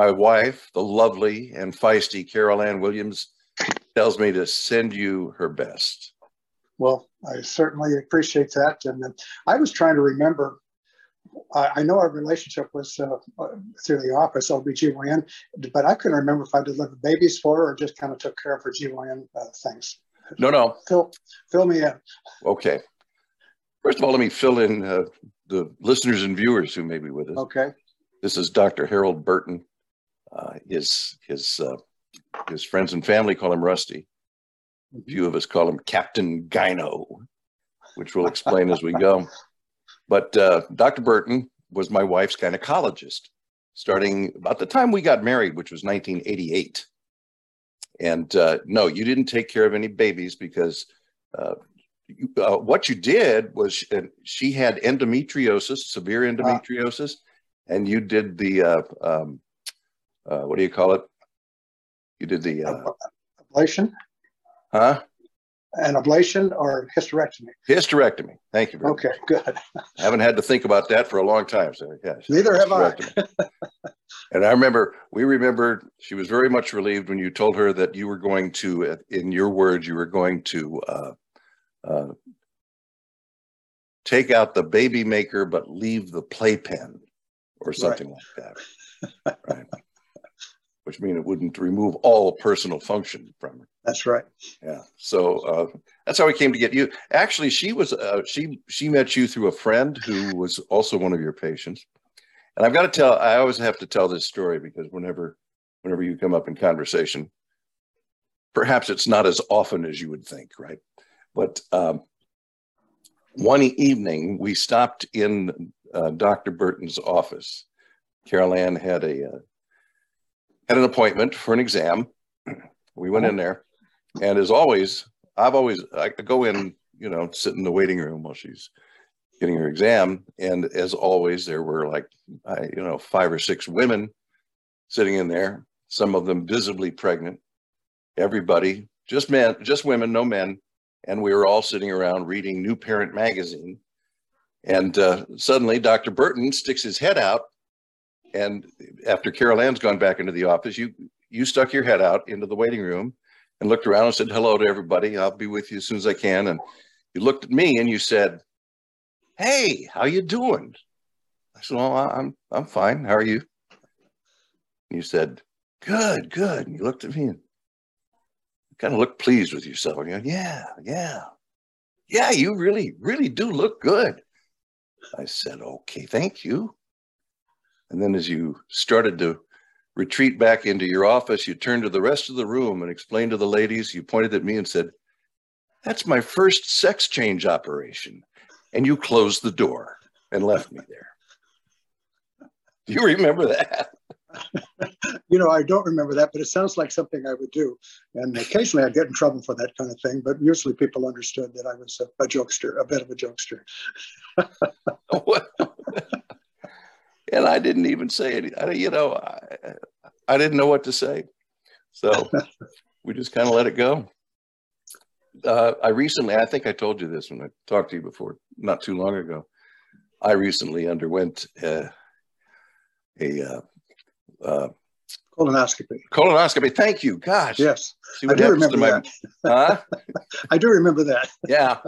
my wife, the lovely and feisty Carol Ann Williams, tells me to send you her best. Well, I certainly appreciate that. And I was trying to remember, I know our relationship was through the office, OB/GYN, but I couldn't remember if I delivered babies for her or just kind of took care of her GYN things. No. Fill me in. Okay. First of all, let me fill in the listeners and viewers who may be with us. Okay. This is Dr. Harold Burton. His friends and family call him Rusty. A few of us call him Captain Gyno, which we'll explain as we go. But Dr. Burton was my wife's gynecologist, starting about the time we got married, which was 1988. And no, you didn't take care of any babies because what you did was she had endometriosis, severe endometriosis, and you did the, what do you call it? You did the... ablation? Huh? An ablation or hysterectomy? Hysterectomy. Thank you very much. Okay, good. I haven't had to think about that for a long time. So yes, neither have I. And I remember, we remembered, she was very much relieved when you told her that you were going to, in your words, you were going to take out the baby maker but leave the playpen or something like that. Right. Which means it wouldn't remove all personal function from her. That's right. Yeah. So that's how we came to get you. Actually, she was she met you through a friend who was also one of your patients. And I've got to tell, I always have to tell this story because whenever you come up in conversation, perhaps it's not as often as you would think, right? But one evening we stopped in Dr. Burton's office. Carol Ann had an appointment for an exam. We went in there, and as always, I go in, you know, sit in the waiting room while she's getting her exam. And as always, there were like, you know, 5 or 6 women sitting in there, some of them visibly pregnant, everybody, just men, just women, no men. And we were all sitting around reading New Parent magazine. And suddenly Dr. Burton sticks his head out. And after Carol Ann's gone back into the office, you stuck your head out into the waiting room and looked around and said, hello to everybody. I'll be with you as soon as I can. And you looked at me and you said, hey, how you doing? I said, well, I'm fine. How are you? And you said, good, good. And you looked at me and kind of looked pleased with yourself. And you go, yeah, you really, really do look good. I said, okay, thank you. And then as you started to retreat back into your office, you turned to the rest of the room and explained to the ladies, you pointed at me and said, that's my first sex change operation. And you closed the door and left me there. Do you remember that? You know, I don't remember that, but it sounds like something I would do. And occasionally I'd get in trouble for that kind of thing, but usually people understood that I was a jokester, a bit of a jokester. And I didn't even say anything, you know, I didn't know what to say. So we just kind of let it go. I think I told you this when I talked to you before, not too long ago, I recently underwent a colonoscopy. Colonoscopy, thank you, gosh. Yes, see what I do remember that. I do remember that. Yeah.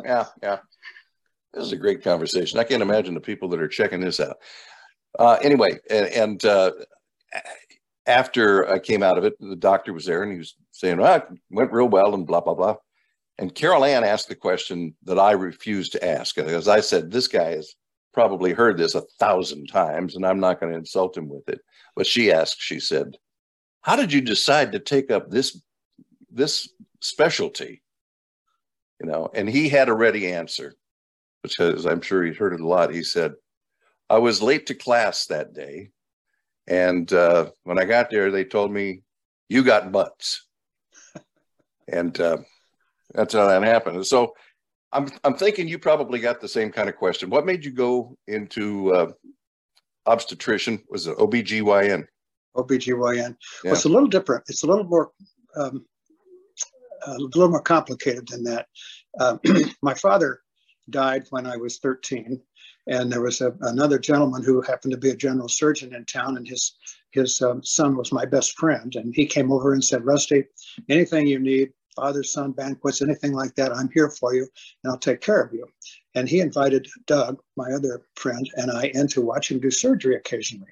This is a great conversation. I can't imagine the people that are checking this out. Anyway, and after I came out of it, the doctor was there and he was saying, well, it went real well and blah, blah, blah. And Carol Ann asked the question that I refused to ask. As I said, this guy has probably heard this 1,000 times and I'm not going to insult him with it. But she asked, she said, how did you decide to take up this specialty? You know, and he had a ready answer, because I'm sure he'd heard it a lot. He said, I was late to class that day, and when I got there, they told me, you got butts. And that's how that happened. So I'm thinking you probably got the same kind of question. What made you go into obstetrician? Was it OB/GYN? OB/GYN. Yeah. Well, it's a little different. It's a little more complicated than that. My father died when I was 13. And there was another gentleman who happened to be a general surgeon in town, and his his son was my best friend, and he came over and said, Rusty, anything you need, father-son banquets, anything like that, I'm here for you, and I'll take care of you. And he invited Doug, my other friend, and I into watching do surgery occasionally.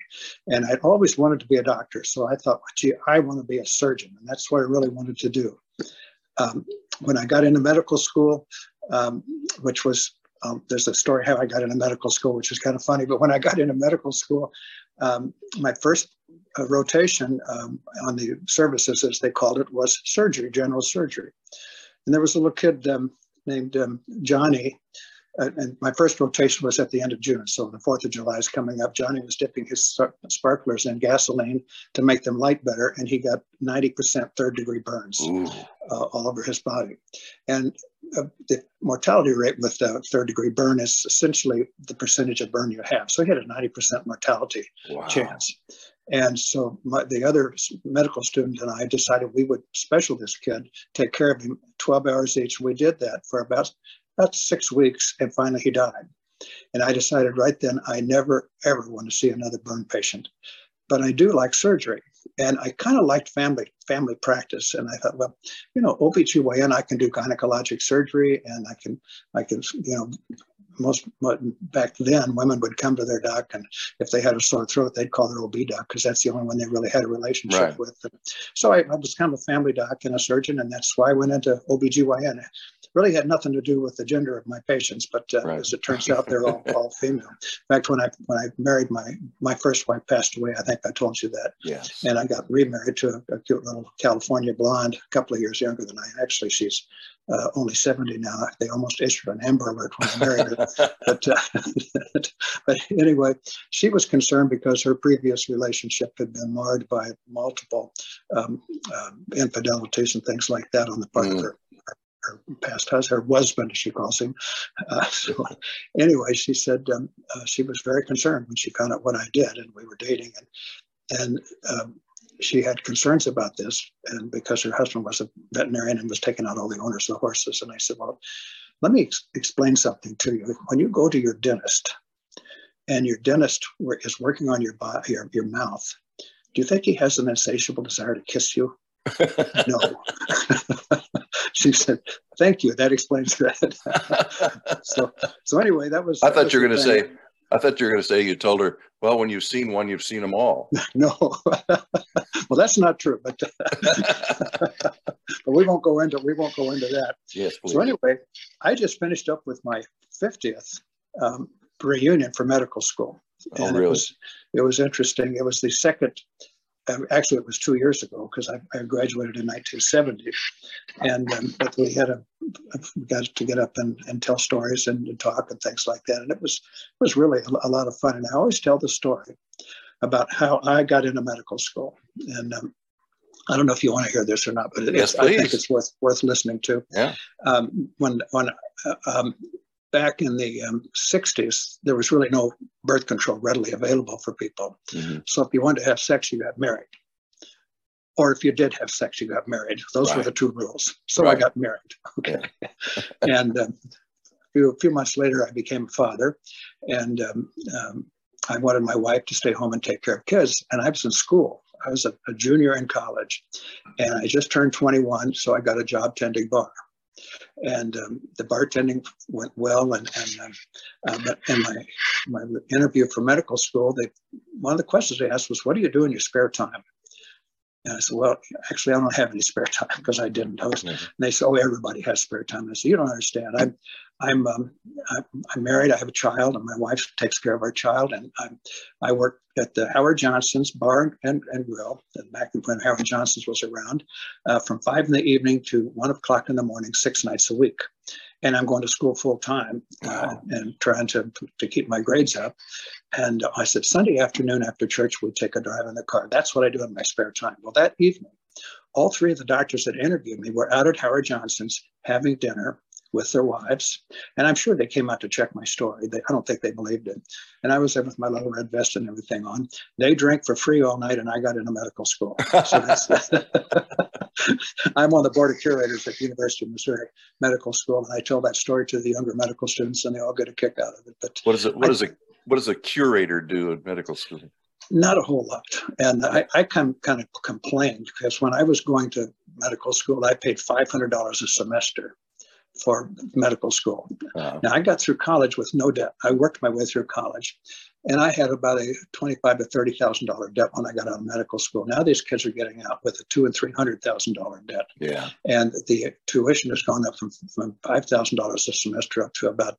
And I'd always wanted to be a doctor, so I thought, gee, I want to be a surgeon, and that's what I really wanted to do. When I got into medical school, which was, there's a story how I got into medical school, which is kind of funny, but when I got into medical school, my first rotation on the services, as they called it, was surgery, general surgery. And there was a little kid named Johnny, and my first rotation was at the end of June, so the 4th of July is coming up. Johnny was dipping his sparklers in gasoline to make them light better, and he got 90% third-degree burns all over his body. And the mortality rate with third-degree burn is essentially the percentage of burn you have. So he had a 90% mortality chance. And so the other medical student and I decided we would special this kid, take care of him 12 hours each. We did that for about 6 weeks, and finally he died. And I decided right then I never, ever want to see another burn patient. But I do like surgery, and I kind of liked family practice. And I thought, well, you know, OB/GYN, I can do gynecologic surgery, and I can, you know, back then women would come to their doc, and if they had a sore throat, they'd call their OB doc because that's the only one they really had a relationship with. And so I was kind of a family doc and a surgeon, and that's why I went into OB/GYN. Really had nothing to do with the gender of my patients, but as it turns out, they're all female. In fact, when I married, my first wife passed away. I think I told you that. Yes. And I got remarried to a cute little California blonde, a couple of years younger than I. Actually, she's only 70 now. They almost issued an Amber Alert when I married her. But anyway, she was concerned because her previous relationship had been marred by multiple infidelities and things like that on the part of her past husband, her husband, as she calls him. So anyway, she said she was very concerned when she found out what I did, and we were dating, and she had concerns about this, and because her husband was a veterinarian and was taking out all the owners of the horses. And I said, well, let me explain something to you. When you go to your dentist, and your dentist is working on your body, your mouth, do you think he has an insatiable desire to kiss you? No. She said, thank you. That explains that. so anyway, that was. I thought you were going to say, you told her, well, when you've seen one, you've seen them all. No. Well, that's not true, but, but we won't go into that. Yes, please. So anyway, I just finished up with my 50th reunion for medical school. And oh, really? It was interesting. It was the second. Actually, it was 2 years ago because I graduated in 1970, and but we had got to get up and tell stories and talk and things like that, and it was really a lot of fun. And I always tell the story about how I got into medical school, and I don't know if you want to hear this or not, but yes, please. I think it's worth listening to. Yeah. Back in the 60s, there was really no birth control readily available for people. Mm-hmm. So if you wanted to have sex, you got married. Or if you did have sex, you got married. Those were the two rules. So I got married. Okay. Yeah. And a few months later, I became a father. And I wanted my wife to stay home and take care of kids. And I was in school. I was a junior in college. And I just turned 21, so I got a job tending bar. And the bartending went well, and my interview for medical school, one of the questions they asked was, what do you do in your spare time? And I said, well, actually, I don't have any spare time because I didn't host. Mm-hmm. And they said, oh, everybody has spare time. And I said, you don't understand. I'm married. I have a child, and my wife takes care of our child. And I work at the Howard Johnson's bar and grill back when Howard Johnson's was around, from 5 in the evening to 1 o'clock in the morning, 6 nights a week. And I'm going to school full time and trying to keep my grades up. And I said, Sunday afternoon after church, we take a drive in the car. That's what I do in my spare time. Well, that evening, all three of the doctors that interviewed me were out at Howard Johnson's having dinner with their wives. And I'm sure they came out to check my story. I don't think they believed it. And I was there with my little red vest and everything on. They drank for free all night, and I got into medical school. So that's, I'm on the board of curators at the University of Missouri Medical School, and I tell that story to the younger medical students, and they all get a kick out of it. But what does a curator do at medical school? Not a whole lot. And I kind of complained, because when I was going to medical school, I paid $500 a semester for medical school. Wow. Now, I got through college with no debt. I worked my way through college, and I had about a $25,000 to $30,000 debt when I got out of medical school. Now these kids are getting out with a $200,000 and $300,000 debt. Yeah. And the tuition has gone up from $5,000 a semester up to about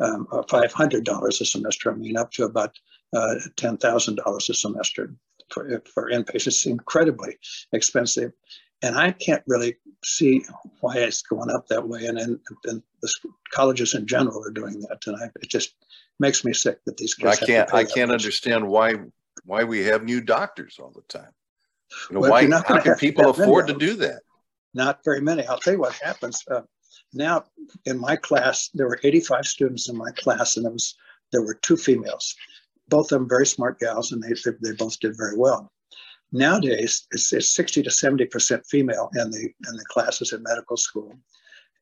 $500 a semester. I mean, up to about $10,000 a semester for inpatients. It's incredibly expensive. And I can't really see why it's going up that way. And the colleges in general are doing that. And it just makes me sick that these kids. I can't understand why we have new doctors all the time. You know, well, why how can people afford to do that? Not very many. I'll tell you what happens. Now, in my class, there were 85 students in my class, and there were two females. Both of them very smart gals, and they both did very well. Nowadays, it's 60 to 70% female in the classes in medical school.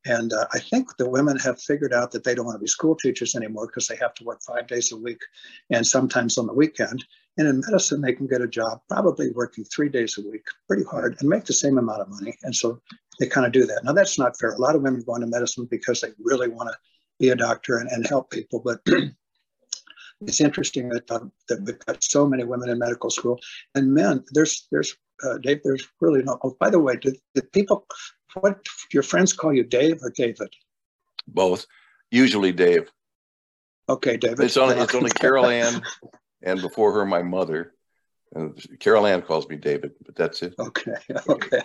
And I think the women have figured out that they don't want to be school teachers anymore, because they have to work 5 days a week and sometimes on the weekend. And in medicine, they can get a job probably working 3 days a week, pretty hard, and make the same amount of money. And so they kind of do that. Now, that's not fair. A lot of women go into medicine because they really want to be a doctor and help people. But it's interesting that we've got so many women in medical school. And men, Dave, there's really no, oh, by the way, did people, what, your friends call you Dave or David? Both, usually Dave. Okay, David. It's only Carol Ann, and before her, my mother. Carol Ann calls me David, but that's it. Okay.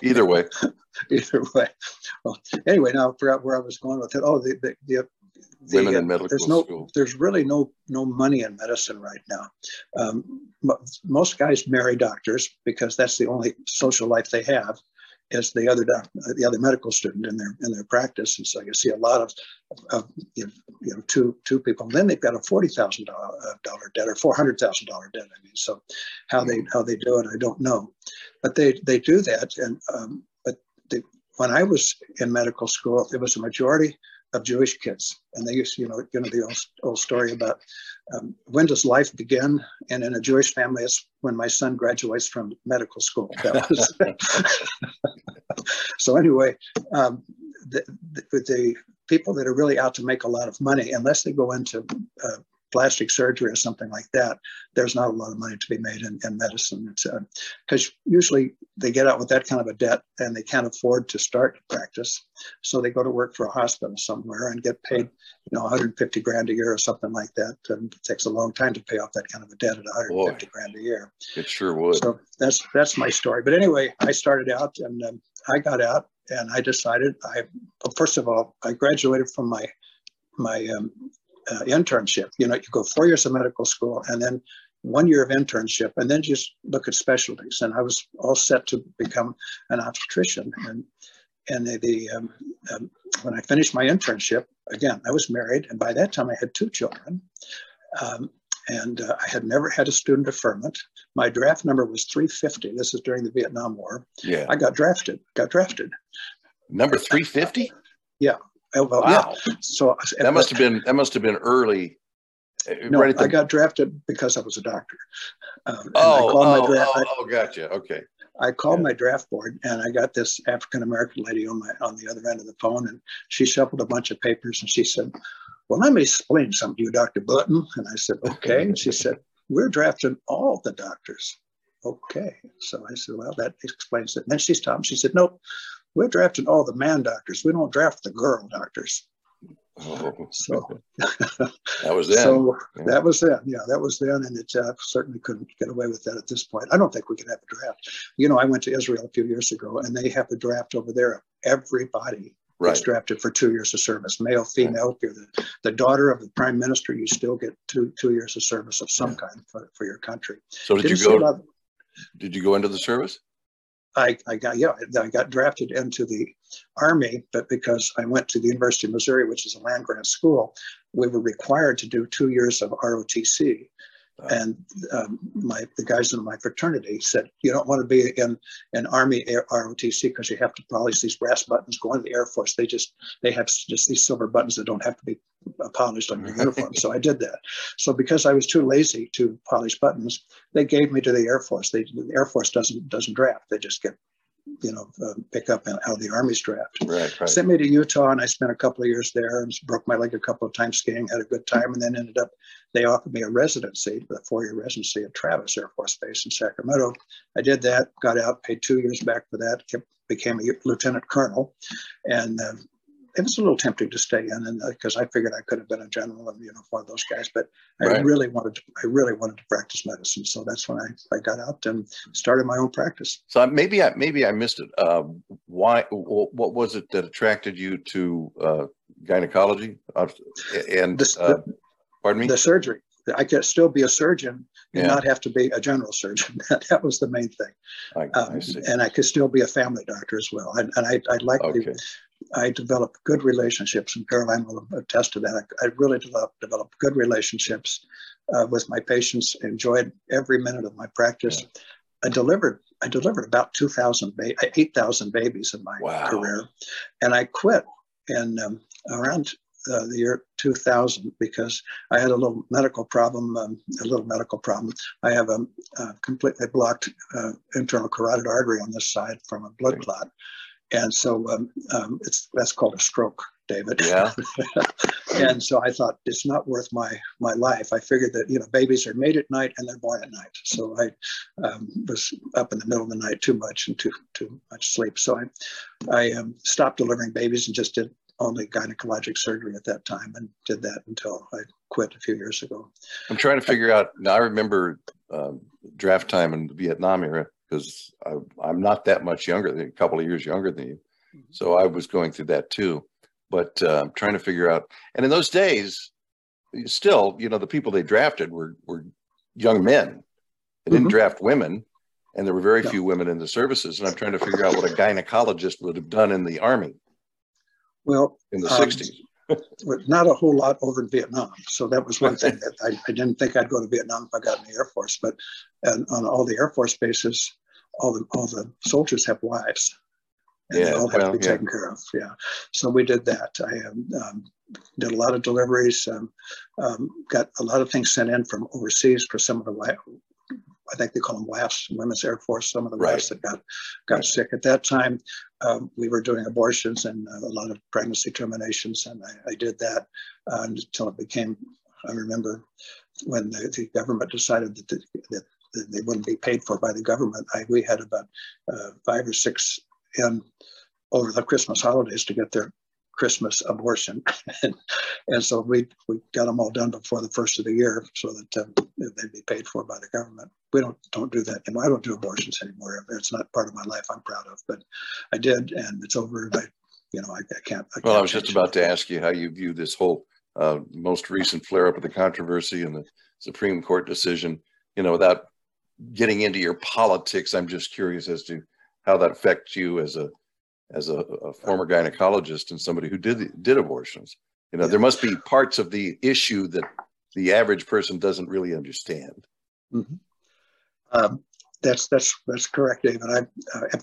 Either way. Well, anyway, now I forgot where I was going with it. Oh, the women in medical school. There's really no money in medicine right now. Most guys marry doctors because that's the only social life they have, is the other medical student in their practice. And so you see a lot of two people. And then they've got a $40,000 debt or $400,000 debt. I mean, so how they do it, I don't know, but they do that. And when I was in medical school, it was a majority of Jewish kids, and they used, the old story about when does life begin? And in a Jewish family, it's when my son graduates from medical school. That was so anyway, the people that are really out to make a lot of money, unless they go into plastic surgery or something like that, there's not a lot of money to be made in medicine. It's because usually they get out with that kind of a debt and they can't afford to start to practice. So they go to work for a hospital somewhere and get paid, $150 grand a year or something like that. And it takes a long time to pay off that kind of a debt at $150 grand a year. It sure would. So that's my story. But anyway, I started out and I got out, and I decided first of all, I graduated from my internship. You go 4 years of medical school and then 1 year of internship, and then just look at specialties. And I was all set to become an obstetrician. And when I finished my internship, again, I was married, and by that time I had two children, and I had never had a student deferment. My draft number was 350. This is during the Vietnam War. Yeah, I got drafted. Number 350. Yeah. Well, wow! Yeah. So that must have been early. No, right I got drafted because I was a doctor. Gotcha. Okay. I called my draft board, and I got this African American lady on the other end of the phone, and she shuffled a bunch of papers, and she said, "Well, let me explain something to you, Dr. Burton." And I said, "Okay." And she said, "We're drafting all the doctors." Okay. So I said, "Well, that explains it." And then she stopped. She said, "Nope. We're drafting all the man doctors. We don't draft the girl doctors." Oh. So that was then. So yeah. That was then. Yeah, that was then. And it certainly couldn't get away with that at this point. I don't think we could have a draft. I went to Israel a few years ago, and they have a draft over there of everybody. Right. That's drafted for 2 years of service, male, female. If you're the daughter of the prime minister, you still get two years of service of some kind for your country. So did you go into the service? I got drafted into the Army, but because I went to the University of Missouri, which is a land grant school, we were required to do 2 years of ROTC. And the guys in my fraternity said, you don't want to be in an Army ROTC because you have to polish these brass buttons. Go into the Air Force. They have just these silver buttons that don't have to be polished on your uniform. So I did that. So because I was too lazy to polish buttons, they gave me to the Air Force. The Air Force doesn't draft. They just get, you know, pick up how the Army's draft. Right, right. Sent me to Utah, and I spent a couple of years there and broke my leg a couple of times skiing, had a good time, and then ended up, they offered me a residency, a four-year residency at Travis Air Force Base in Sacramento. I did that, got out, paid 2 years back for that, became a lieutenant colonel, and it was a little tempting to stay in, and because I figured I could have been a general and, you know, one of those guys, but right. I really wanted to practice medicine. So that's when I got out and started my own practice. So maybe I missed it. What was it that attracted you to gynecology? And pardon me, the surgery. I could still be a surgeon and not have to be a general surgeon. That was the main thing. I see. And I could still be a family doctor as well. And I liked the. I developed good relationships, and Carol Ann will attest to that. I really developed good relationships with my patients, enjoyed every minute of my practice. Yeah. I delivered about 8,000 babies in my career, and I quit in around the year 2000 because I had a little medical problem. I have a completely blocked internal carotid artery on this side from a blood clot. And so that's called a stroke, David. Yeah. And so I thought, it's not worth my life. I figured that, you know, babies are made at night and they're born at night. So I was up in the middle of the night too much and too much sleep. So I stopped delivering babies and just did only gynecologic surgery at that time, and did that until I quit a few years ago. I'm trying to figure out. Now I remember draft time in the Vietnam era, because I'm not that much younger, than a couple of years younger than you. Mm-hmm. So I was going through that too, but I'm trying to figure out. And in those days, still, you know, the people they drafted were young men. They didn't draft women, and there were very few women in the services. And I'm trying to figure out what a gynecologist would have done in the Army. Well, in the 60s. Not a whole lot over in Vietnam. So that was one thing that I didn't think I'd go to Vietnam if I got in the Air Force. But on all the Air Force bases, all the soldiers have wives. And they all have to be taken care of. Yeah. So we did that. I did a lot of deliveries, got a lot of things sent in from overseas for some of the wives. I think they call them WAFs, Women's Air Force, some of the WAFs that got sick. At that time, we were doing abortions and a lot of pregnancy terminations, and I did that until it became, I remember when the government decided that they wouldn't be paid for by the government. We had about 5 or 6 in over the Christmas holidays to get their Christmas abortion. And so we got them all done before the first of the year so that they'd be paid for by the government. We don't do that. And I don't do abortions anymore. It's not part of my life I'm proud of, but I did, and it's over. And I can't. Well, I was just about to ask you how you view this whole most recent flare up of the controversy and the Supreme Court decision. You know, without getting into your politics, I'm just curious as to how that affects you as a former gynecologist and somebody who did abortions. You know, there must be parts of the issue that the average person doesn't really understand. Mm-hmm. That's correct, David.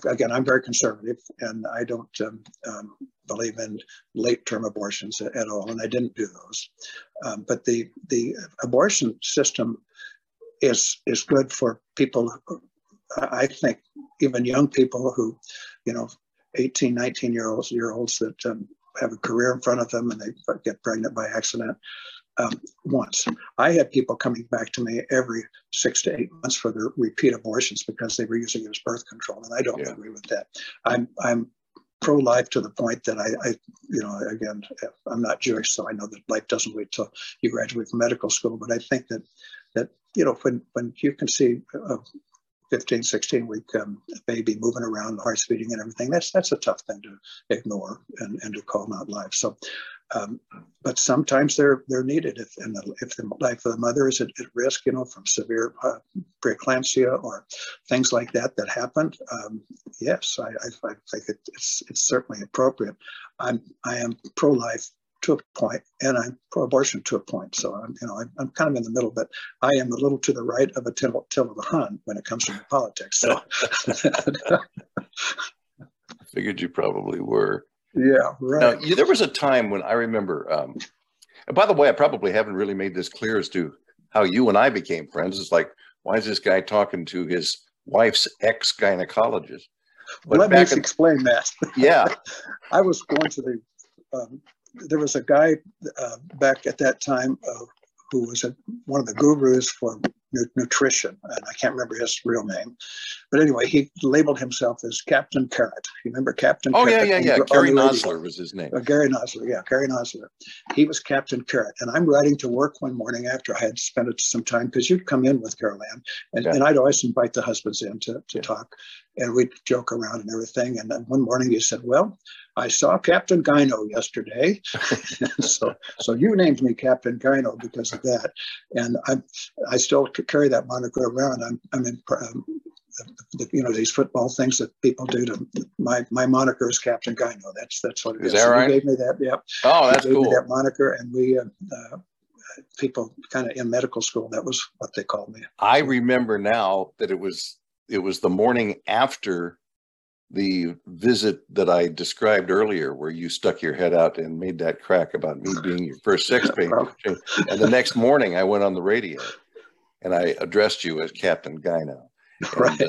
Again, I'm very conservative, and I don't believe in late-term abortions at all, and I didn't do those. But the abortion system is good for people, I think, even young people who, you know, 18, 19-year-olds that have a career in front of them and they get pregnant by accident once. I had people coming back to me every 6 to 8 months for their repeat abortions because they were using it as birth control, and I don't agree with that. I'm pro-life to the point that I, you know, again, I'm not Jewish, so I know that life doesn't wait till you graduate from medical school, but I think that you know, when you can see 15, 16-week baby moving around, the heart's beating and everything, that's a tough thing to ignore and to call not life. So, but sometimes they're needed if the life of the mother is at risk, you know, from severe preeclampsia or things like that happened. Yes, I think it's certainly appropriate. I am pro-life to a point, and I'm pro-abortion to a point. So I'm kind of in the middle, but I am a little to the right of a tittle of a hun when it comes to politics. So I figured you probably were. Yeah, right. Now, there was a time when I remember. And by the way, I probably haven't really made this clear as to how you and I became friends. It's like, why is this guy talking to his wife's ex-gynecologist? But let me explain that. Yeah. I was going to the, there was a guy back at that time who was one of the gurus for nutrition, and I can't remember his real name. But anyway, he labeled himself as Captain Carrot. You remember Captain Carrot? Oh, yeah. Gary Nosler was his name. Gary Nosler, yeah, Gary Nosler. He was Captain Carrot. And I'm riding to work one morning after I had spent some time, because you'd come in with Carol Ann, and I'd always invite the husbands in to talk, and we'd joke around and everything. And then one morning he said, well, I saw Captain Gyno yesterday. so you named me Captain Gyno because of that. And I still carry that moniker around. I'm in, these football things that people do to my moniker is Captain Gyno. That's what it is. Is that right? He gave me that. Yep. Oh, that's cool. He gave me that moniker, and we people kind of in medical school, that was what they called me. I remember now that it was the morning after the visit that I described earlier, where you stuck your head out and made that crack about me being your first sex patient. And the next morning I went on the radio and I addressed you as Captain Gyno. Right.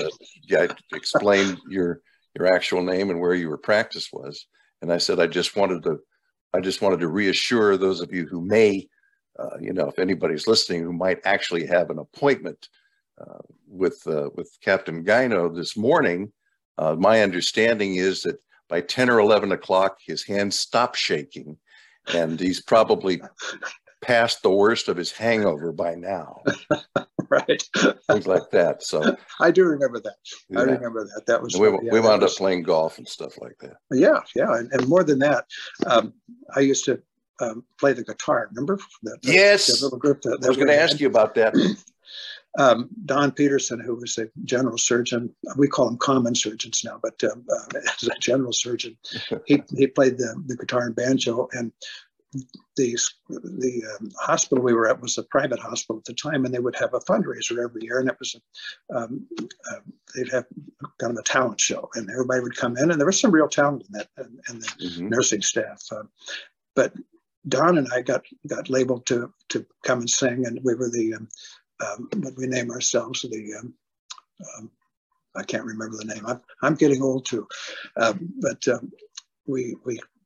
I explained your actual name and where your practice was. And I said, I just wanted to reassure those of you who may, if anybody's listening, who might actually have an appointment with Captain Gyno this morning. My understanding is that by 10 or 11 o'clock, his hands stop shaking, and he's probably past the worst of his hangover by now. Right. Things like that. So I do remember that. Yeah. I remember that. That was. We wound up playing golf and stuff like that. Yeah, yeah. And more than that, I used to play the guitar. Remember? Yes. Little group that I was going to ask you about that. Don Peterson, who was a general surgeon, we call him common surgeons now, but as a general surgeon, he played the guitar and banjo. And the hospital we were at was a private hospital at the time, and they would have a fundraiser every year, and it was they'd have kind of a talent show, and everybody would come in, and there was some real talent in that, and the nursing staff, but Don and I got labeled to come and sing, and we were the what we name ourselves, the I can't remember the name. I'm getting old too, but we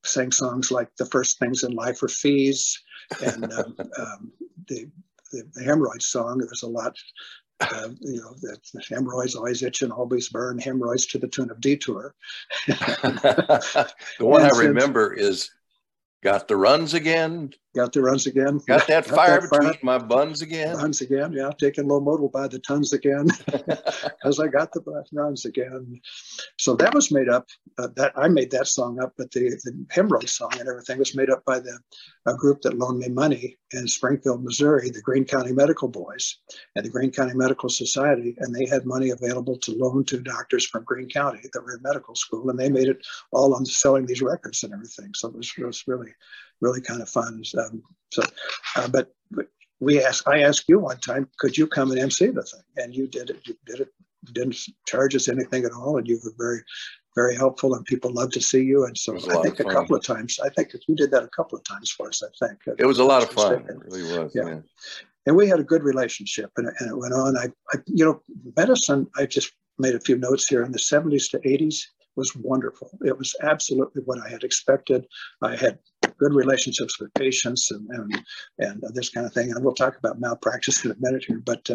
sang songs like "The First Things in Life Are Fees" and the hemorrhoid song. There's a lot, the hemorrhoids always itch and always burn. Hemorrhoids to the tune of Detour. The one I remember is. Got the runs again. Got the runs again. Got that fire between my buns again. Buns again, yeah. Taking low modal by the tons again. Because I got the runs again. So that was made up. That I made that song up, but the hemorrhoid song and everything was made up by a group that loaned me money in Springfield, Missouri, the Greene County Medical Boys and the Greene County Medical Society. And they had money available to loan to doctors from Greene County that were in medical school. And they made it all on selling these records and everything. So it was really, really kind of fun. But I asked you one time, could you come and MC the thing? And you did it. You did it. You didn't charge us anything at all, and you were very, very helpful, and people loved to see you. And so I think you did that a couple of times for us. I think it was a lot of fun. It really was. Yeah. Man. And we had a good relationship, and it went on. I medicine. I just made a few notes here in the 70s to 80s. Was wonderful. It was absolutely what I had expected. I had good relationships with patients and this kind of thing. And we'll talk about malpractice in a minute here. But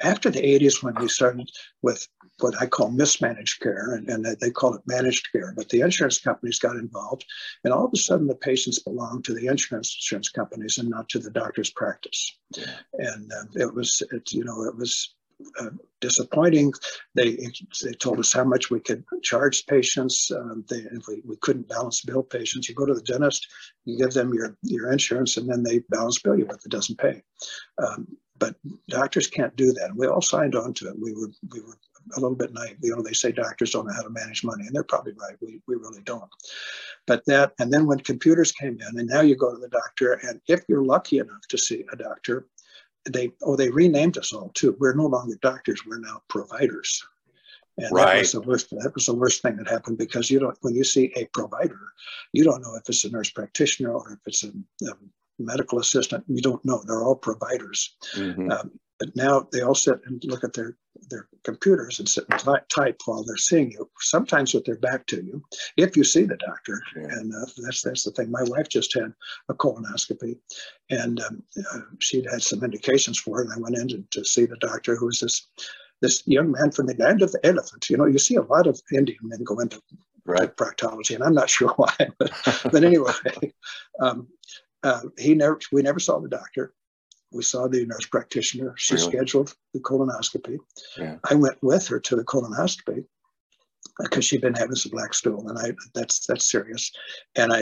after the 80s, when we started with what I call mismanaged care, and they call it managed care, but the insurance companies got involved, and all of a sudden the patients belonged to the insurance companies and not to the doctor's practice. Yeah. And it was disappointing. They told us how much we could charge patients. If we couldn't balance bill patients, you go to the dentist, you give them your insurance, and then they balance bill you with it doesn't pay. But doctors can't do that. We all signed on to it. We were a little bit naive. You know, they say doctors don't know how to manage money, and they're probably right. We really don't. But that, and then when computers came in, and now you go to the doctor, and if you're lucky enough to see a doctor, they renamed us all too. We're no longer doctors. We're now providers. And right. that was the worst thing that happened, because you don't, when you see a provider, you don't know if it's a nurse practitioner or if it's a medical assistant. You don't know. They're all providers. Mm-hmm. But now they all sit and look at their computers and sit and type while they're seeing you, sometimes with their back to you, if you see the doctor. Yeah. And that's the thing. My wife just had a colonoscopy, and she'd had some indications for it. And I went in to see the doctor, who was this young man from the land of the elephant. You know, you see a lot of Indian men go into right. proctology, and I'm not sure why, but anyway, we never saw the doctor. We saw the nurse practitioner. She really? Scheduled the colonoscopy. Yeah. I went with her to the colonoscopy because she'd been having some black stool, and that's serious. And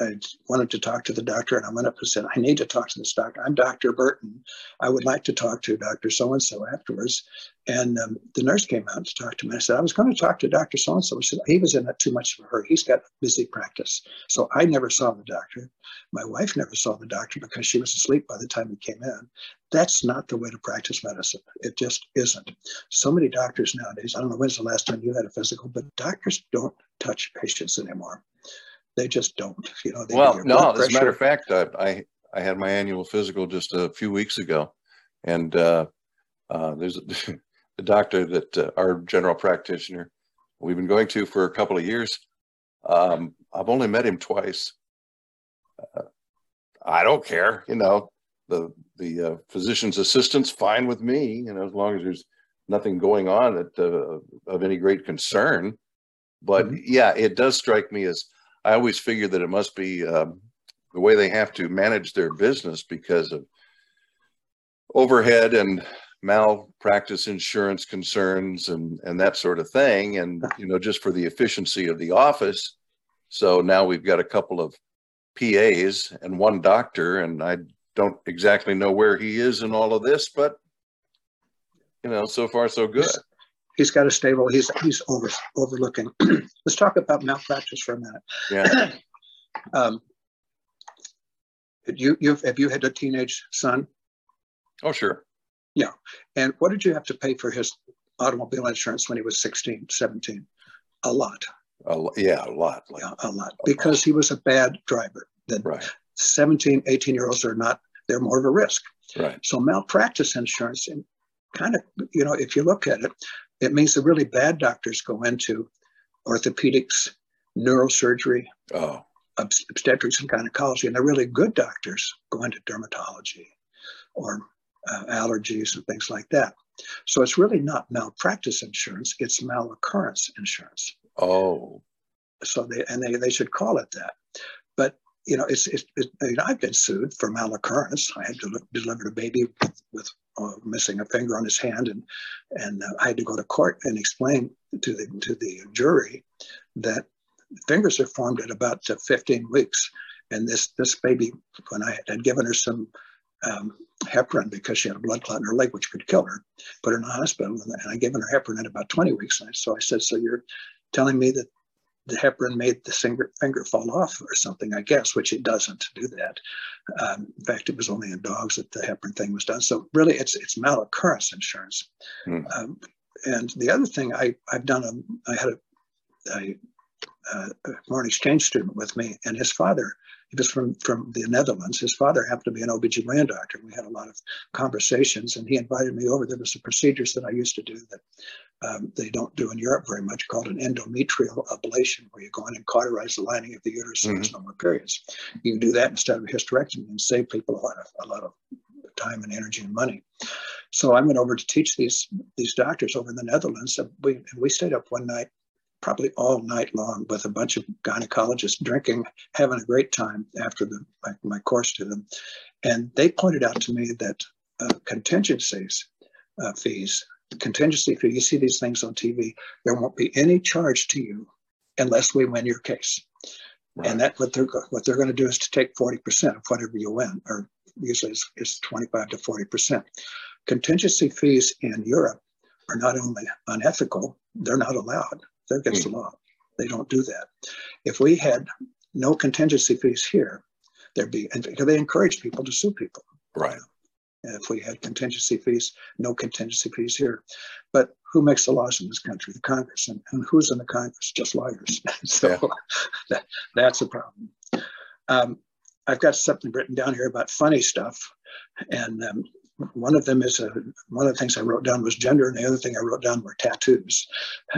I wanted to talk to the doctor, and I went up and said, I need to talk to this doctor. I'm Dr. Burton. I would like to talk to Dr. So-and-so afterwards. And the nurse came out to talk to me. I said, I was going to talk to Dr. So-and-so. I said, he was in too much of a hurry. He's got a busy practice. So I never saw the doctor. My wife never saw the doctor because she was asleep by the time he came in. That's not the way to practice medicine. It just isn't. So many doctors nowadays, I don't know when's the last time you had a physical, but doctors don't touch patients anymore. They just don't, you know. They well, no, as a matter of fact, I had my annual physical just a few weeks ago, and there's the doctor that our general practitioner we've been going to for a couple of years. I've only met him twice. I don't care, you know. The physician's assistant's fine with me, you know, as long as there's nothing going on that of any great concern. But mm-hmm. yeah, it does strike me as I always figure that it must be the way they have to manage their business because of overhead and malpractice insurance concerns and that sort of thing. And, you know, just for the efficiency of the office. So now we've got a couple of PAs and one doctor, and I don't exactly know where he is in all of this, but, you know, so far so good. He's got a stable, he's overlooking. Let's talk about malpractice for a minute. Yeah. Have you had a teenage son? Oh, sure. Yeah. And what did you have to pay for his automobile insurance when he was 16, 17? A lot. Yeah, a lot. Like, yeah, a lot. Because he was a bad driver. Right. 17, 18-year-olds are not, they're more of a risk. Right. So malpractice insurance, and kind of, you know, if you look at it, it means the really bad doctors go into orthopedics, neurosurgery, obstetrics and gynecology, and the really good doctors go into dermatology or allergies and things like that. So it's really not malpractice insurance, it's maloccurrence insurance. Oh. So they should call it that. But, you know, you know, I've been sued for maloccurrence. I had to deliver a baby with missing a finger on his hand, and I had to go to court and explain to the jury that fingers are formed at about 15 weeks, and this baby, when I had given her some heparin because she had a blood clot in her leg which could kill her, put her in the hospital, and I gave her heparin at about 20 weeks. And so I said, so you're telling me that the heparin made the finger fall off or something, I guess, which it doesn't do that. In fact, it was only in dogs that the heparin thing was done. So really, it's maloccurrence insurance. Mm. And the other thing I had a foreign exchange student with me, and his father, he was from the Netherlands. His father happened to be an OB/GYN doctor. We had a lot of conversations, and he invited me over. There was some procedures that I used to do that they don't do in Europe very much, called an endometrial ablation, where you go in and cauterize the lining of the uterus so there's no more periods. You can do that instead of hysterectomy and save people a lot of time and energy and money. So I went over to teach these doctors over in the Netherlands. We stayed up one night, probably all night long, with a bunch of gynecologists drinking, having a great time after my course to them. And they pointed out to me that contingency fee, you see these things on TV, there won't be any charge to you unless we win your case. Right. And that what they're going to do is to take 40% of whatever you win, or usually it's 25 to 40%. Contingency fees in Europe are not only unethical, they're not allowed. They're against the law. They don't do that. If we had no contingency fees here, there'd be, and they encourage people to sue people. Right. If we had contingency fees, no contingency fees here. But who makes the laws in this country? The Congress. And who's in the Congress? Just lawyers. So yeah. that's a problem. I've got something written down here about funny stuff. And one of them is, one of the things I wrote down was gender, and the other thing I wrote down were tattoos.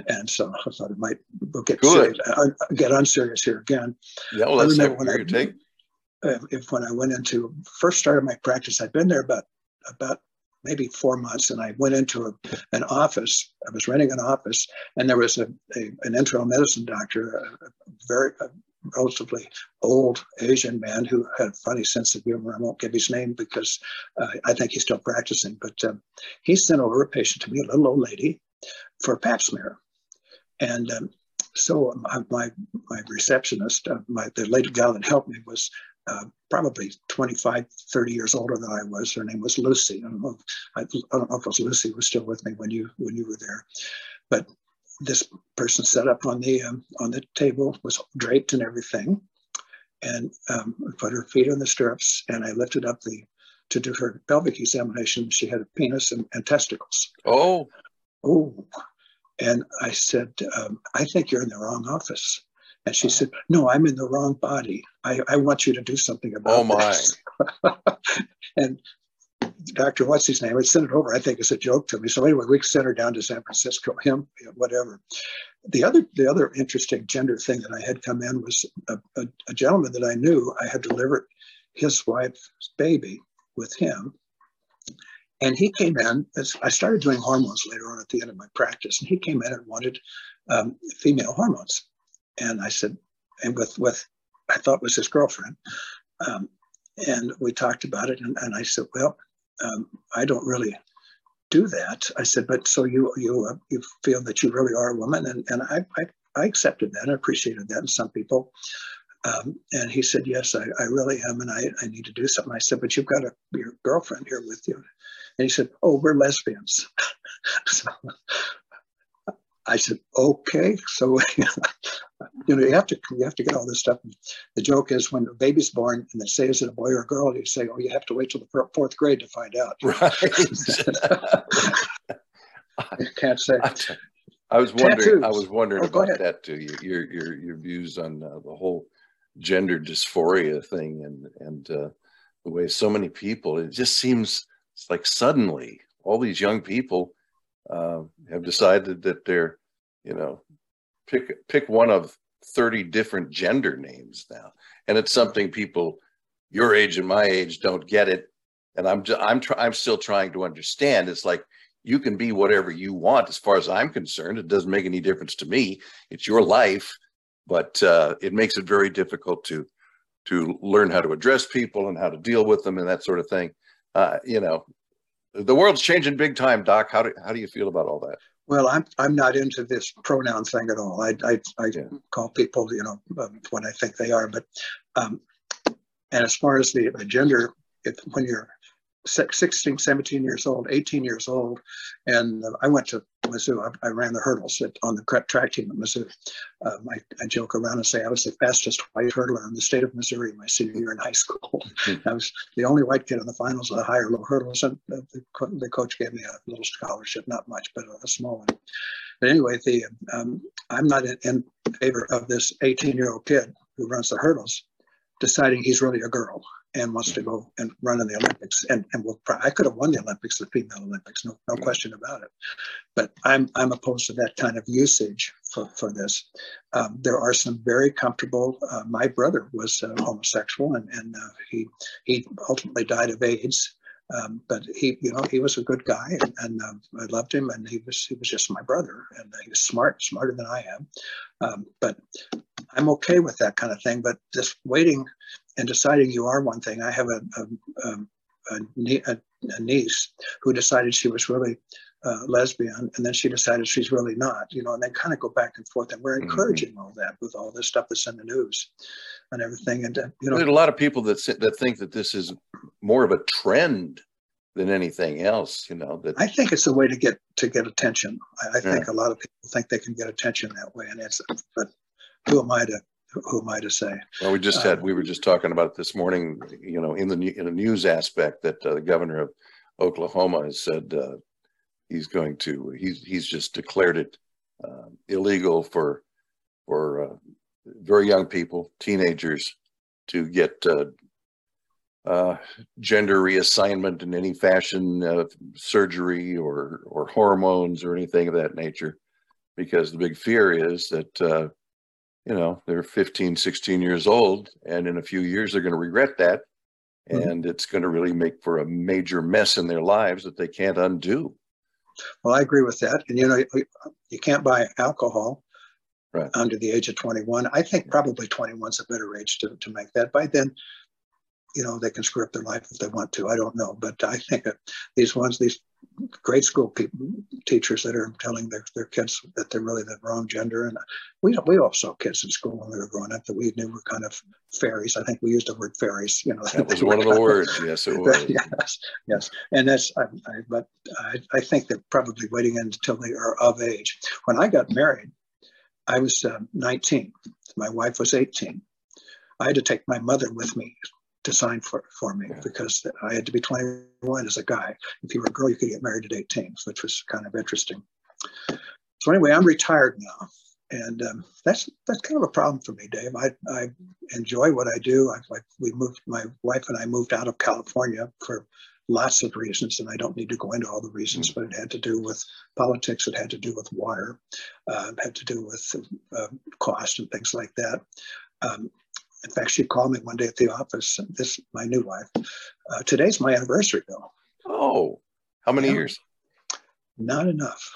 And so I thought it might get unserious here again. Yeah, well, that's when I went into, first started my practice, I'd been there about maybe 4 months, and I went into an office. I was renting an office, and there was an internal medicine doctor, a relatively old Asian man who had a funny sense of humor. I won't give his name because I think he's still practicing, but he sent over a patient to me, a little old lady, for a pap smear. And so my receptionist, the lady gal that helped me was probably 25, 30 years older than I was. Her name was Lucy. I don't know if it was Lucy who was still with me when you were there, but this person sat up on the table, was draped and everything, and put her feet on the stirrups. And I lifted up to do her pelvic examination. She had a penis and testicles. Oh. And I said, I think you're in the wrong office. And she said, no, I'm in the wrong body. I want you to do something about this. Oh, my. And Dr. What's-His-Name, I sent it over. I think it's a joke to me. So anyway, we sent her down to San Francisco, him, whatever. The other interesting gender thing that I had come in was a gentleman that I knew. I had delivered his wife's baby with him. And he came in, I started doing hormones later on at the end of my practice, and he came in and wanted female hormones. And I said, and with I thought was his girlfriend. And we talked about it, and I said, well, I don't really do that. I said, but so you feel that you really are a woman, and I accepted that, I appreciated that in some people. And he said, yes, I really am, and I need to do something. I said, but you've got your girlfriend here with you. And he said, oh, we're lesbians. So I said, okay. So you have to get all this stuff. The joke is when a baby's born and they say, is it a boy or a girl? You say, oh, you have to wait till the fourth grade to find out. Right. You can't say. I was wondering about that too. Your views on the whole gender dysphoria thing and the way so many people. It just seems it's like suddenly all these young people have decided that they're, pick one of 30 different gender names now, and it's something people your age and my age don't get it, and I'm still trying to understand. It's like you can be whatever you want as far as I'm concerned. It doesn't make any difference to me. It's your life, but it makes it very difficult to learn how to address people and how to deal with them and that sort of thing. The world's changing big time, Doc. How do you feel about all that? Well, I'm not into this pronoun thing at all. I call people, when I think they are. But and as far as the gender, when you're 16, 17 years old, 18 years old, and I went to Mizzou. I ran the hurdles on the track team at Mizzou. I joke around and say I was the fastest white hurdler in the state of Missouri my senior year in high school. I was the only white kid in the finals of the high or low hurdles, and the coach gave me a little scholarship, not much, but a small one. But anyway, I'm not in favor of this 18-year-old kid who runs the hurdles deciding he's really a girl and wants to go and run in the Olympics, and I could have won the Olympics, the female Olympics, no question about it. But I'm opposed to that kind of usage for this. There are some very comfortable. My brother was homosexual, and he ultimately died of AIDS. But he was a good guy, and I loved him, and he was just my brother, and he was smarter than I am. But I'm okay with that kind of thing. But this waiting and deciding you are one thing. I have a niece who decided she was really lesbian, and then she decided she's really not, and they kind of go back and forth, and we're encouraging all that with all this stuff that's in the news and everything. And, there's a lot of people that think that this is more of a trend than anything else, you know. That I think it's a way to get attention. I think a lot of people think they can get attention that way, and it's, but who am I to say? Well, we just had, we were just talking about this morning, you know, in the news aspect, that the governor of Oklahoma has said he's going to, he's just declared it illegal for very young people, teenagers, to get gender reassignment in any fashion, surgery or hormones or anything of that nature, because the big fear is that, you know, they're 15, 16 years old, and in a few years they're going to regret that, and it's going to really make for a major mess in their lives that they can't undo. Well, I agree with that. And, you know, you can't buy alcohol under the age of 21. I think probably 21 is a better age to make that. By then, you know, they can screw up their life if they want to. I don't know. But I think these grade school people, teachers that are telling their kids that they're really the wrong gender. And we all saw kids in school when we were growing up that we knew were kind of fairies. I think we used the word fairies. You know, that was one of the words. Yes, it was. Yes. And that's, I think they're probably waiting until they are of age. When I got married, I was 19. My wife was 18. I had to take my mother with me to sign for me because I had to be 21 as a guy. If you were a girl, you could get married at 18, which was kind of interesting. So anyway, I'm retired now, and that's kind of a problem for me, Dave. I enjoy what I do. My wife and I moved out of California for lots of reasons, and I don't need to go into all the reasons, but it had to do with politics, it had to do with water, had to do with cost and things like that. In fact, she called me one day at the office. This is my new wife. Today's my anniversary, though. Oh, how many years? Not enough.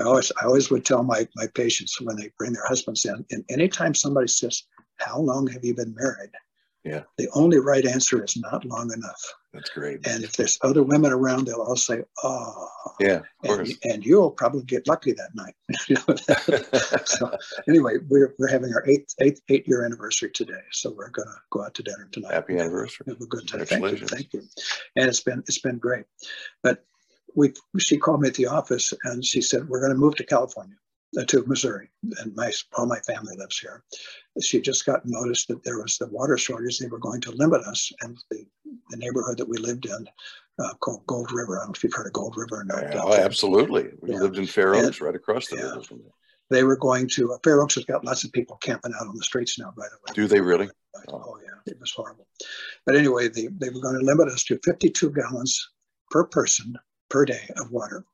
I always would tell my patients when they bring their husbands in, and anytime somebody says, "How long have you been married?" The only right answer is not long enough. That's great. And if there's other women around, they'll all say, "Oh." Yeah, of course. And you'll probably get lucky that night. So anyway, we're having our eight-year anniversary today. So we're going to go out to dinner tonight. Happy anniversary. Have a good time. Congratulations. Thank you. And it's been great. But she called me at the office and she said, "We're going to move to California, to Missouri, and all my family lives here." She just got noticed that there was the water shortage. They were going to limit us, and the neighborhood that we lived in, called Gold River. I don't know if you've heard of Gold River or not. Oh, absolutely. We lived in Fair Oaks, right across the river from there. They were going to, Fair Oaks has got lots of people camping out on the streets now, by the way. Do they really? Oh yeah, it was horrible. But anyway, they were going to limit us to 52 gallons per person per day of water.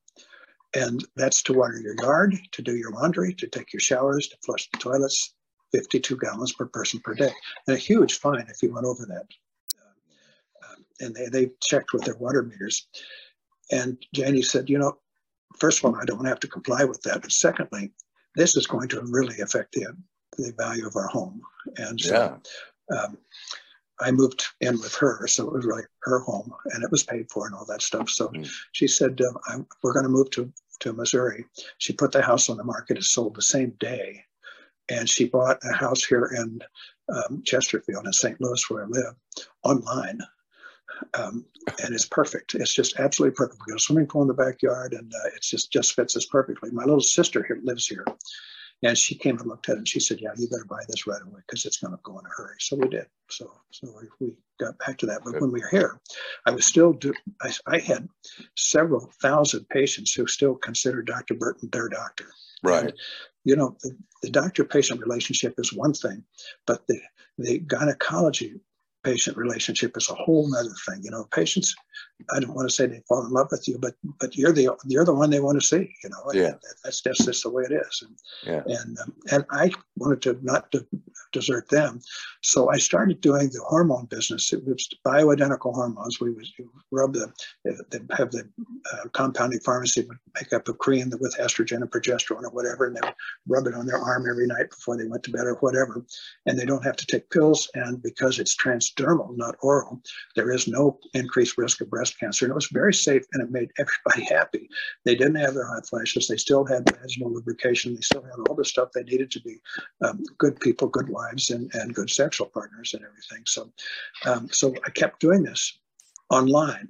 And that's to water your yard, to do your laundry, to take your showers, to flush the toilets, 52 gallons per person per day. And a huge fine if you went over that. And they checked with their water meters. And Janie said, "You know, first of all, I don't have to comply with that. But secondly, this is going to really affect the value of our home." And so I moved in with her, so it was really her home, and it was paid for and all that stuff. So she said, "We're going to move to Missouri." She put the house on the market. It sold the same day, and she bought a house here in Chesterfield in St. Louis, where I live, online, and it's perfect. It's just absolutely perfect. We got a swimming pool in the backyard, and it just fits us perfectly. My little sister here lives here, and she came and looked at it, and she said, "Yeah, you better buy this right away because it's going to go in a hurry." So we did. So we got back to that. But when we were here, I was still I had several thousand patients who still considered Dr. Burton their doctor. Right. And, you know, the doctor-patient relationship is one thing, but the gynecology-patient relationship is a whole other thing. You know, patients, I don't want to say they fall in love with you, but you're the one they want to see. You know, and that's the way it is. And I wanted to not to desert them, so I started doing the hormone business. It was bioidentical hormones. We would rub the compounding pharmacy would make up a cream with estrogen and progesterone or whatever, and they would rub it on their arm every night before they went to bed or whatever, and they don't have to take pills. And because it's transdermal, not oral, there is no increased risk of breast cancer, and it was very safe, and it made everybody happy. They didn't have their hot flashes. They still had vaginal lubrication. They still had all the stuff they needed to be good people, good wives, and good sexual partners and everything. So I kept doing this online,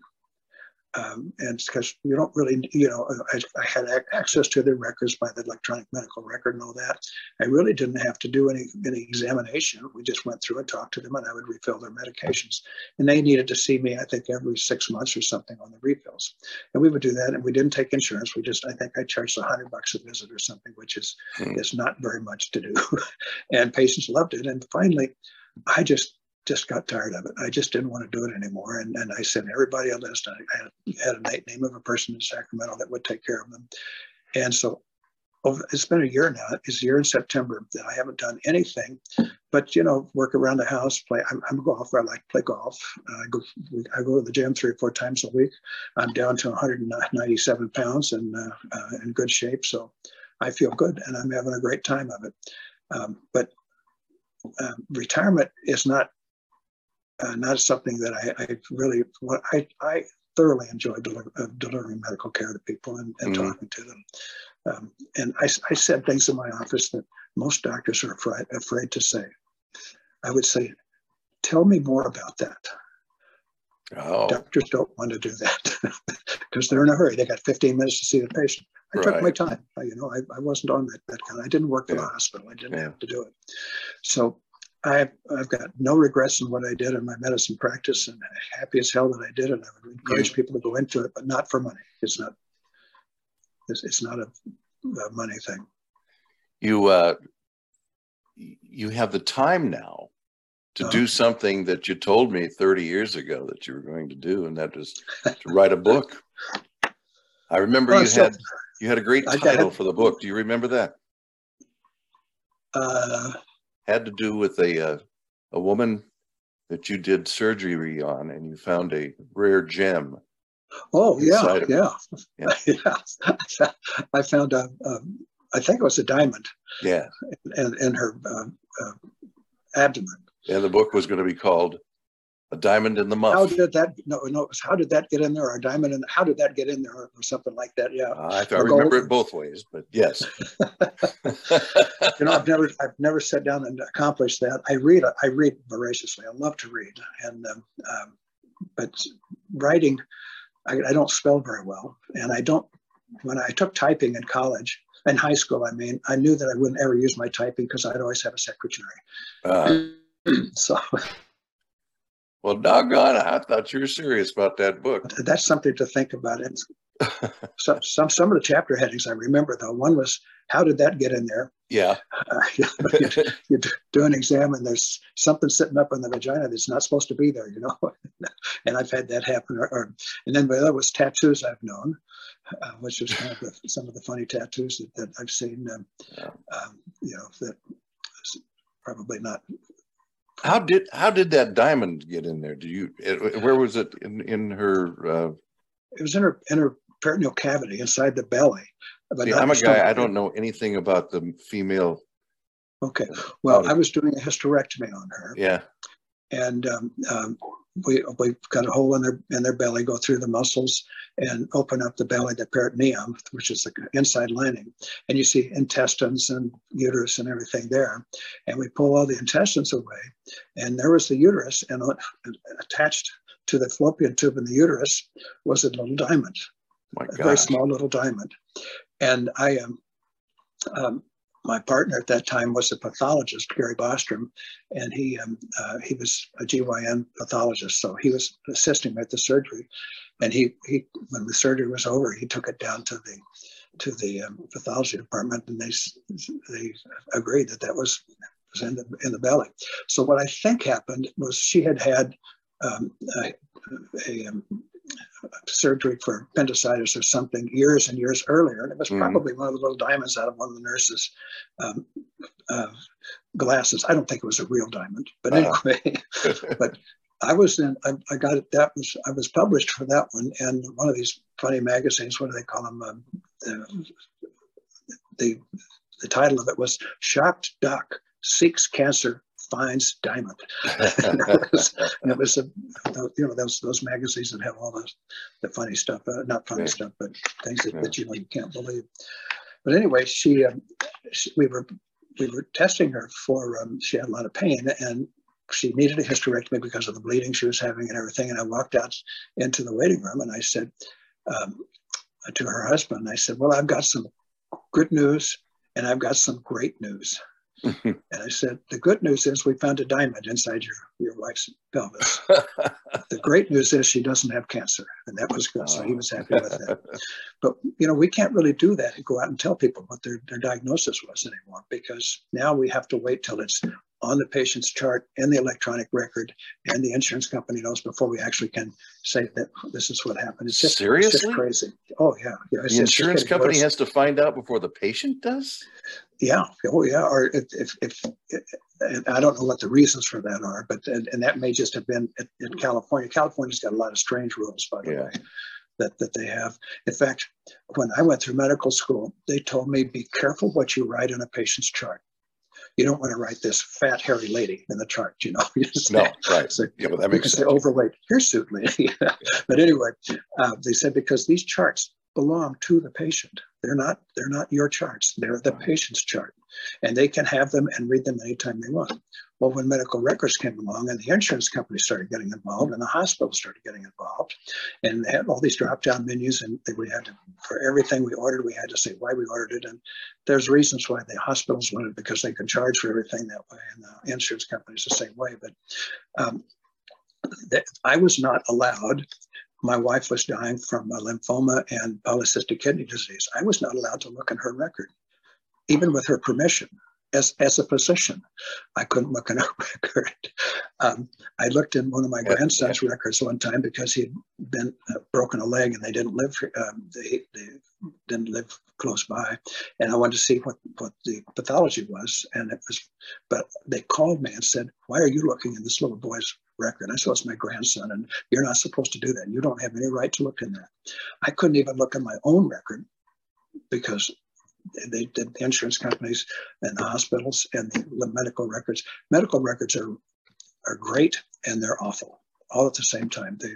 And because you don't really, I had access to their records by the electronic medical record and all that. I really didn't have to do any examination. We just went through and talked to them, and I would refill their medications. And they needed to see me, I think, every 6 months or something on the refills. And we would do that, and we didn't take insurance. We just, I think I charged $100 a visit or something, which is, is not very much to do. And patients loved it. And finally, I just got tired of it. I just didn't want to do it anymore. And I sent everybody a list. I had a name of a person in Sacramento that would take care of them. And so it's been a year now. It's a year in September that I haven't done anything, but, work around the house, play. I'm a golfer. I like to play golf. I go to the gym 3 or 4 times a week. I'm down to 197 pounds and in good shape. So I feel good and I'm having a great time of it. But retirement is not something that I really, I thoroughly enjoy delivering medical care to people and talking to them. And I said things in my office that most doctors are afraid to say. I would say, tell me more about that. Oh. Doctors don't want to do that because they're in a hurry. They got 15 minutes to see the patient. I took my time. I wasn't on that kind. I didn't work for the hospital. I didn't have to do it. So I've got no regrets in what I did in my medicine practice, and happy as hell that I did. And I would encourage people to go into it, but not for money. It's not a money thing. You have the time now to do something that you told me 30 years ago that you were going to do, and that was to write a book. I remember you had a great title for the book. Do you remember that? Had to do with a woman that you did surgery on, and you found a rare gem. Oh yeah, I found I think it was a diamond. Yeah, and her abdomen. And the book was going to be called "A Diamond in the Muff." How did that? No, it was "How did that get in there?" Or "Diamond and how did that get in there?" Or something like that. Yeah, I remember it both ways, but yes. I've never sat down and accomplished that. I read voraciously. I love to read, and but writing, I don't spell very well, and I don't. When I took typing in college. In high school, I mean, I knew that I wouldn't ever use my typing because I'd always have a secretary. So, well, doggone, I thought you were serious about that book. That's something to think about. And some of the chapter headings I remember, though. One was, how did that get in there? Yeah. You do an exam and there's something sitting up in the vagina that's not supposed to be there, And I've had that happen. And then the other was tattoos I've known, which is kind of some of the funny tattoos that I've seen, that probably not. How did that diamond get in there? Where was it in her? It was in her peritoneal cavity inside the belly. But see, I'm a guy. I don't know anything about the female. Okay. Well, I was doing a hysterectomy on her. Yeah. And we cut a hole in their belly, go through the muscles, and open up the belly, the peritoneum, which is the inside lining, and you see intestines and uterus and everything there. And we pull all the intestines away, and there was the uterus, and attached to the fallopian tube in the uterus was a little diamond, a very small little diamond. And I am. My partner at that time was a pathologist, Gary Bostrom, and he was a GYN pathologist, so he was assisting at the surgery. And he when the surgery was over, he took it down to the pathology department, and they agreed that was in the belly. So what I think happened was she had a surgery for appendicitis or something years and years earlier, and it was probably one of the little diamonds out of one of the nurses' glasses. I don't think it was a real diamond, but anyway. But I was published for that one in one of these funny magazines. What do they call them? The title of it was "Shocked Doc Seeks Cancer, Finds Diamond." And it was those magazines that have all the funny stuff, not funny stuff, but things that you can't believe. But anyway, we were testing her for she had a lot of pain, and she needed a hysterectomy because of the bleeding she was having and everything. And I walked out into the waiting room and I said to her husband, I said, well, I've got some good news and I've got some great news. And I said, the good news is we found a diamond inside your wife's pelvis. The great news is she doesn't have cancer. And that was good. So he was happy with that. But, you know, we can't really do that and go out and tell people what their diagnosis was anymore, because now we have to wait till it's on the patient's chart and the electronic record and the insurance company knows before we actually can say that this is what happened. It's just, seriously? It's just crazy. Oh, yeah. The insurance company has to find out before the patient does? Yeah. Oh, yeah. Or if I don't know what the reasons for that are, but and that may just have been in California. California's got a lot of strange rules, by the way, that they have. In fact, when I went through medical school, they told me, be careful what you write on a patient's chart. You don't want to write this fat, hairy lady in the chart, you know. No, right. So, yeah, well, that makes sense. Because they're overweight, hirsute lady. Yeah. But anyway, they said, because these charts belong to the patient. They're not your charts. They're the patient's chart. And they can have them and read them anytime they want. Well, when medical records came along and the insurance company started getting involved and the hospital started getting involved and they had all these drop-down menus and we had to, for everything we ordered, we had to say why we ordered it. And there's reasons why the hospitals wanted, because they could charge for everything that way, and the insurance companies the same way. But I was not allowed. My wife was dying from lymphoma and polycystic kidney disease. I was not allowed to look in her record, even with her permission. As a physician, I couldn't look in a record. I looked in one of my grandson's records one time because he'd been broken a leg and they didn't live. They didn't live close by, and I wanted to see what the pathology was. And it was, but they called me and said, "Why are you looking in this little boy's record?" I said, "It's my grandson, and you're not supposed to do that. You don't have any right to look in that." I couldn't even look in my own record because they did the insurance companies and the hospitals and the medical records. Medical records are great and they're awful all at the same time. They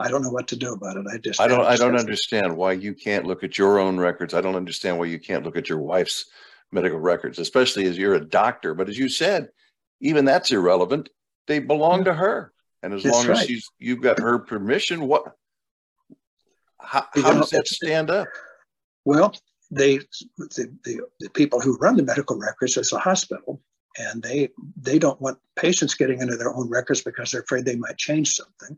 I don't know what to do about it. I don't understand why you can't look at your own records. I don't understand why you can't look at your wife's medical records, especially as you're a doctor. But as you said, even that's irrelevant. They belong to her, and as long as you've got her permission, how does that stand up? Well, the people who run the medical records is the hospital, and they don't want patients getting into their own records because they're afraid they might change something.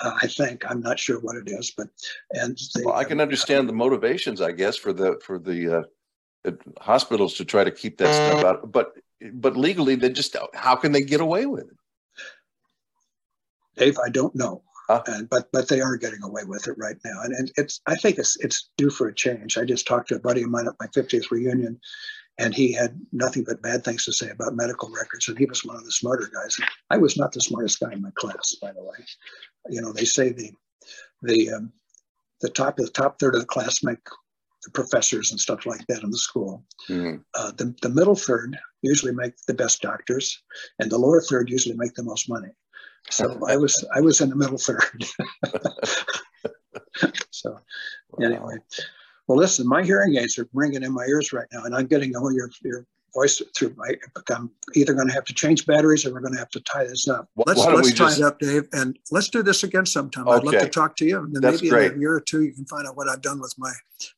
I think, I'm not sure what it is, but I can understand the motivations, I guess, for the hospitals to try to keep that stuff out, but legally, they just, how can they get away with it? Dave, I don't know. But they are getting away with it right now, and it's, I think it's due for a change. I just talked to a buddy of mine at my 50th reunion, and he had nothing but bad things to say about medical records, and he was one of the smarter guys. I was not the smartest guy in my class, by the way. You know, they say the top third of the class make the professors and stuff like that in the school. Mm-hmm. The middle third usually make the best doctors, and the lower third usually make the most money. So I was in the middle third. So anyway, well, listen, my hearing aids are ringing in my ears right now, and I'm getting all your voice through my. I'm either going to have to change batteries, or we're going to have to tie this up. Let's tie it up, Dave, and let's do this again sometime. Okay. I'd love to talk to you, and then maybe in a year or two you can find out what I've done with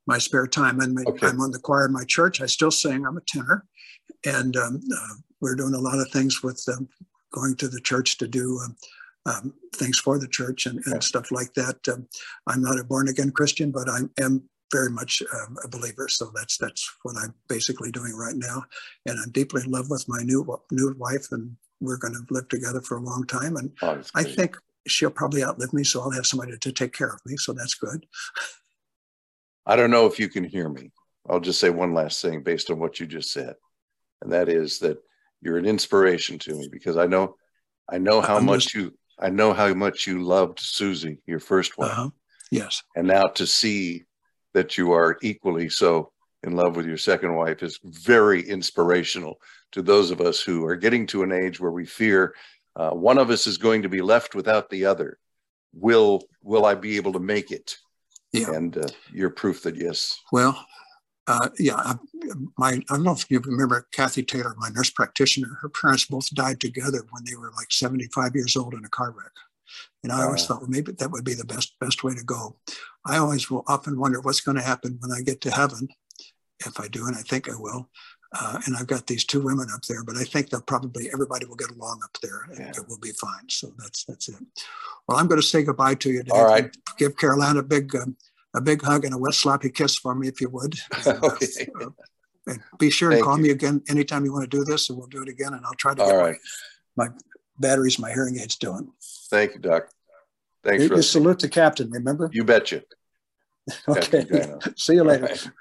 my spare time. And I'm on the choir in my church. I still sing. I'm a tenor, and we're doing a lot of things with them. Going to the church to do things for the church and stuff like that. I'm not a born-again Christian, but I am very much a believer. So that's what I'm basically doing right now. And I'm deeply in love with my new wife, and we're going to live together for a long time. And I think she'll probably outlive me, so I'll have somebody to take care of me. So that's good. I don't know if you can hear me. I'll just say one last thing based on what you just said, and that is that you're an inspiration to me, because I know how much you loved Susie, your first wife. Uh-huh. Yes. And now to see that you are equally so in love with your second wife is very inspirational to those of us who are getting to an age where we fear one of us is going to be left without the other. Will I be able to make it? Yeah. And you're proof that yes. Well, I don't know if you remember Kathy Taylor, my nurse practitioner. Her parents both died together when they were like 75 years old in a car wreck. And I always thought, well, maybe that would be the best way to go. I always will often wonder what's going to happen when I get to heaven, if I do, and I think I will. And I've got these two women up there, but I think they'll probably, everybody will get along up there, and it will be fine. So that's it. Well, I'm going to say goodbye to you, Dave. All right. Give Carol Ann a big hug and a wet sloppy kiss for me, if you would. And, okay. And be sure and call me again anytime you want to do this, and we'll do it again. And I'll try to get my batteries, my hearing aids doing. Thank you, Doc. Thanks. You salute the captain, remember? You betcha. Okay. See you later.